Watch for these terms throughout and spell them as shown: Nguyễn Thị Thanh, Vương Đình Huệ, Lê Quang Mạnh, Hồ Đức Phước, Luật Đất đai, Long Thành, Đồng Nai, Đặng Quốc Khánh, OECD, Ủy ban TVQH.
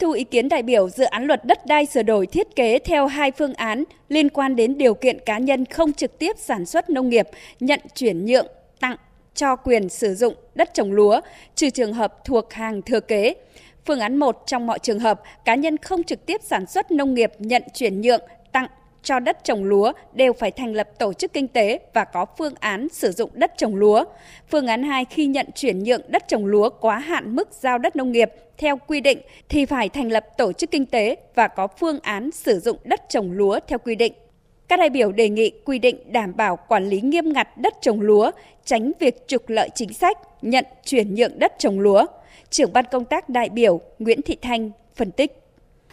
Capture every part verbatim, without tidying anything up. thu ý kiến đại biểu dự án Luật Đất đai sửa đổi thiết kế theo hai phương án liên quan đến điều kiện cá nhân không trực tiếp sản xuất nông nghiệp, nhận chuyển nhượng, tặng, cho quyền sử dụng đất trồng lúa, trừ trường hợp thuộc hàng thừa kế. Phương án một, trong mọi trường hợp, cá nhân không trực tiếp sản xuất nông nghiệp, nhận chuyển nhượng, tặng, cho đất trồng lúa đều phải thành lập tổ chức kinh tế và có phương án sử dụng đất trồng lúa. Phương án hai, khi nhận chuyển nhượng đất trồng lúa quá hạn mức giao đất nông nghiệp theo quy định thì phải thành lập tổ chức kinh tế và có phương án sử dụng đất trồng lúa theo quy định. Các đại biểu đề nghị quy định đảm bảo quản lý nghiêm ngặt đất trồng lúa, tránh việc trục lợi chính sách, nhận chuyển nhượng đất trồng lúa. Trưởng ban công tác đại biểu Nguyễn Thị Thanh phân tích.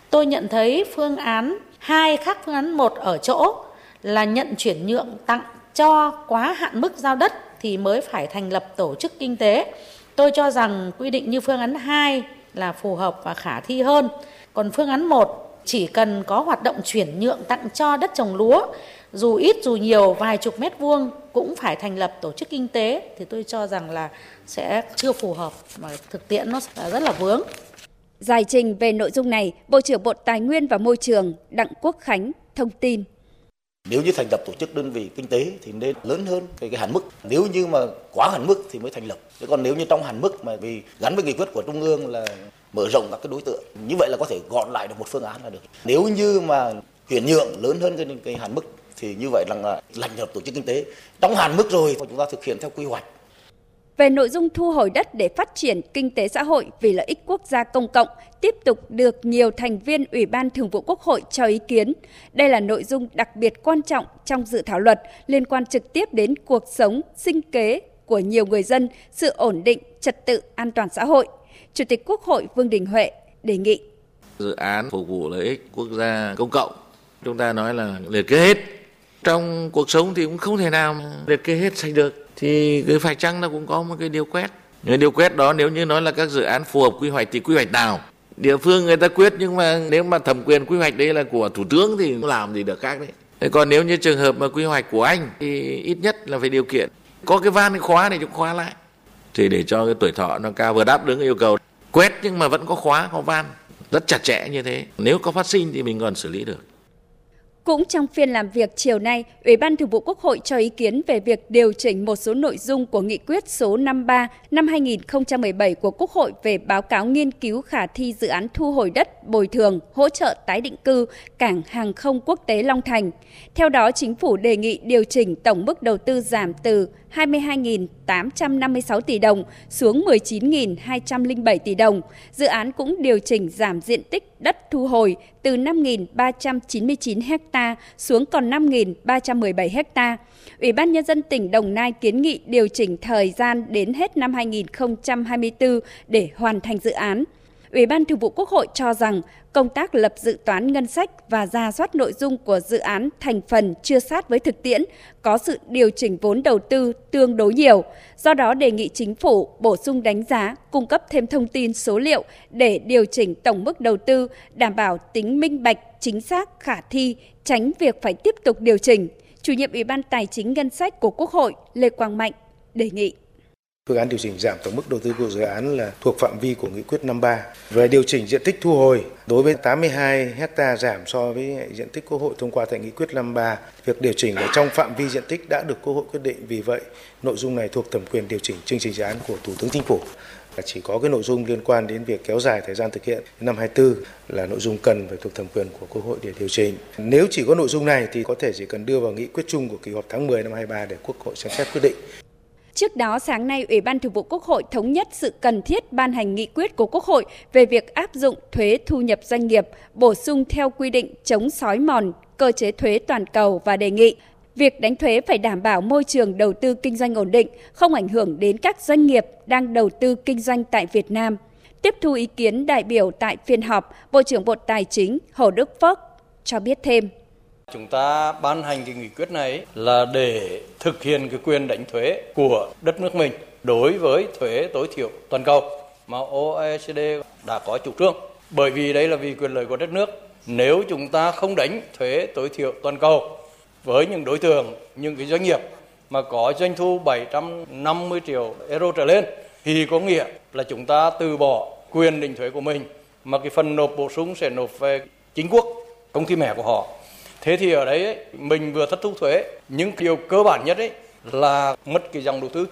Tôi nhận thấy phương án hai khác phương án một ở chỗ là nhận chuyển nhượng tặng cho quá hạn mức giao đất thì mới phải thành lập tổ chức kinh tế. Tôi cho rằng quy định như phương án hai là phù hợp và khả thi hơn. Còn phương án một, chỉ cần có hoạt động chuyển nhượng tặng cho đất trồng lúa, dù ít dù nhiều vài chục mét vuông cũng phải thành lập tổ chức kinh tế, thì tôi cho rằng là sẽ chưa phù hợp mà thực tiễn nó sẽ rất là vướng. Giải trình về nội dung này, Bộ trưởng Bộ Tài nguyên và Môi trường Đặng Quốc Khánh thông tin. Nếu như thành lập tổ chức đơn vị kinh tế thì nên lớn hơn cái, cái hạn mức. Nếu như mà quá hạn mức thì mới thành lập. Thế còn nếu như trong hạn mức mà vì gắn với nghị quyết của Trung ương là mở rộng các cái đối tượng, như vậy là có thể gọn lại được một phương án là được. Nếu như mà chuyển nhượng lớn hơn cái, cái hạn mức thì như vậy là thành lập tổ chức kinh tế. Trong hạn mức rồi chúng ta thực hiện theo quy hoạch. Về nội dung thu hồi đất để phát triển kinh tế xã hội vì lợi ích quốc gia công cộng tiếp tục được nhiều thành viên Ủy ban Thường vụ Quốc hội cho ý kiến. Đây là nội dung đặc biệt quan trọng trong dự thảo luật liên quan trực tiếp đến cuộc sống, sinh kế của nhiều người dân, sự ổn định, trật tự, an toàn xã hội. Chủ tịch Quốc hội Vương Đình Huệ đề nghị. Dự án phục vụ lợi ích quốc gia công cộng, chúng ta nói là liệt kê hết. Trong cuộc sống thì cũng không thể nào liệt kê hết sạch được. Thì cứ phải chăng nó cũng có một cái điều quét. Nếu điều quét đó nếu như nói là các dự án phù hợp quy hoạch thì quy hoạch nào? Địa phương người ta quyết, nhưng mà nếu mà thẩm quyền quy hoạch đấy là của thủ tướng thì không làm gì được khác đấy. Thế còn nếu như trường hợp mà quy hoạch của anh thì ít nhất là phải điều kiện. Có cái van cái khóa này chúng khóa lại. Thì để cho cái tuổi thọ nó cao vừa đáp ứng yêu cầu. Quét nhưng mà vẫn có khóa, có van. Rất chặt chẽ như thế. Nếu có phát sinh thì mình còn xử lý được. Cũng trong phiên làm việc chiều nay, Ủy ban Thường vụ Quốc hội cho ý kiến về việc điều chỉnh một số nội dung của Nghị quyết số năm mươi ba năm hai không một bảy của Quốc hội về báo cáo nghiên cứu khả thi dự án thu hồi đất, bồi thường, hỗ trợ tái định cư Cảng Hàng không Quốc tế Long Thành. Theo đó, Chính phủ đề nghị điều chỉnh tổng mức đầu tư giảm từ hai mươi hai nghìn tám trăm năm mươi sáu tỷ đồng xuống mười chín nghìn hai trăm lẻ bảy tỷ đồng. Dự án cũng điều chỉnh giảm diện tích đất thu hồi từ năm nghìn ba trăm chín mươi chín ha xuống còn năm nghìn ba trăm mười bảy ha. Ủy ban Nhân dân tỉnh Đồng Nai kiến nghị điều chỉnh thời gian đến hết năm hai nghìn không trăm hai mươi tư để hoàn thành dự án. Ủy ban Thường vụ Quốc hội cho rằng công tác lập dự toán ngân sách và rà soát nội dung của dự án thành phần chưa sát với thực tiễn, có sự điều chỉnh vốn đầu tư tương đối nhiều. Do đó đề nghị Chính phủ bổ sung đánh giá, cung cấp thêm thông tin số liệu để điều chỉnh tổng mức đầu tư, đảm bảo tính minh bạch, chính xác, khả thi, tránh việc phải tiếp tục điều chỉnh. Chủ nhiệm Ủy ban Tài chính Ngân sách của Quốc hội Lê Quang Mạnh đề nghị. Phương án điều chỉnh giảm tổng mức đầu tư của dự án là thuộc phạm vi của Nghị quyết năm mươi ba. Về điều chỉnh diện tích thu hồi, đối với tám mươi hai ha giảm so với diện tích Quốc hội thông qua tại Nghị quyết năm mươi ba, việc điều chỉnh ở trong phạm vi diện tích đã được Quốc hội quyết định, vì vậy nội dung này thuộc thẩm quyền điều chỉnh chương trình dự án của Thủ tướng Chính phủ. Chỉ có cái nội dung liên quan đến việc kéo dài thời gian thực hiện năm hai mươi tư là nội dung cần phải thuộc thẩm quyền của Quốc hội để điều chỉnh. Nếu chỉ có nội dung này thì có thể chỉ cần đưa vào nghị quyết chung của kỳ họp tháng mười năm hai mươi ba để Quốc hội xem xét quyết định. Trước đó, sáng nay, Ủy ban Thường vụ Quốc hội thống nhất sự cần thiết ban hành nghị quyết của Quốc hội về việc áp dụng thuế thu nhập doanh nghiệp, bổ sung theo quy định chống xói mòn, cơ chế thuế toàn cầu và đề nghị việc đánh thuế phải đảm bảo môi trường đầu tư kinh doanh ổn định, không ảnh hưởng đến các doanh nghiệp đang đầu tư kinh doanh tại Việt Nam. Tiếp thu ý kiến đại biểu tại phiên họp, Bộ trưởng Bộ Tài chính Hồ Đức Phước cho biết thêm. Chúng ta ban hành cái nghị quyết này là để thực hiện cái quyền đánh thuế của đất nước mình đối với thuế tối thiểu toàn cầu mà O E C D đã có chủ trương. Bởi vì đây là vì quyền lợi của đất nước. Nếu chúng ta không đánh thuế tối thiểu toàn cầu với những đối tượng, những cái doanh nghiệp mà có doanh thu bảy trăm năm mươi triệu euro trở lên thì có nghĩa là chúng ta từ bỏ quyền định thuế của mình mà cái phần nộp bổ sung sẽ nộp về chính quốc, công ty mẹ của họ. Thế thì ở đấy mình vừa thất thu thuế, nhưng điều cơ bản nhất ấy là mất cái dòng đầu tư.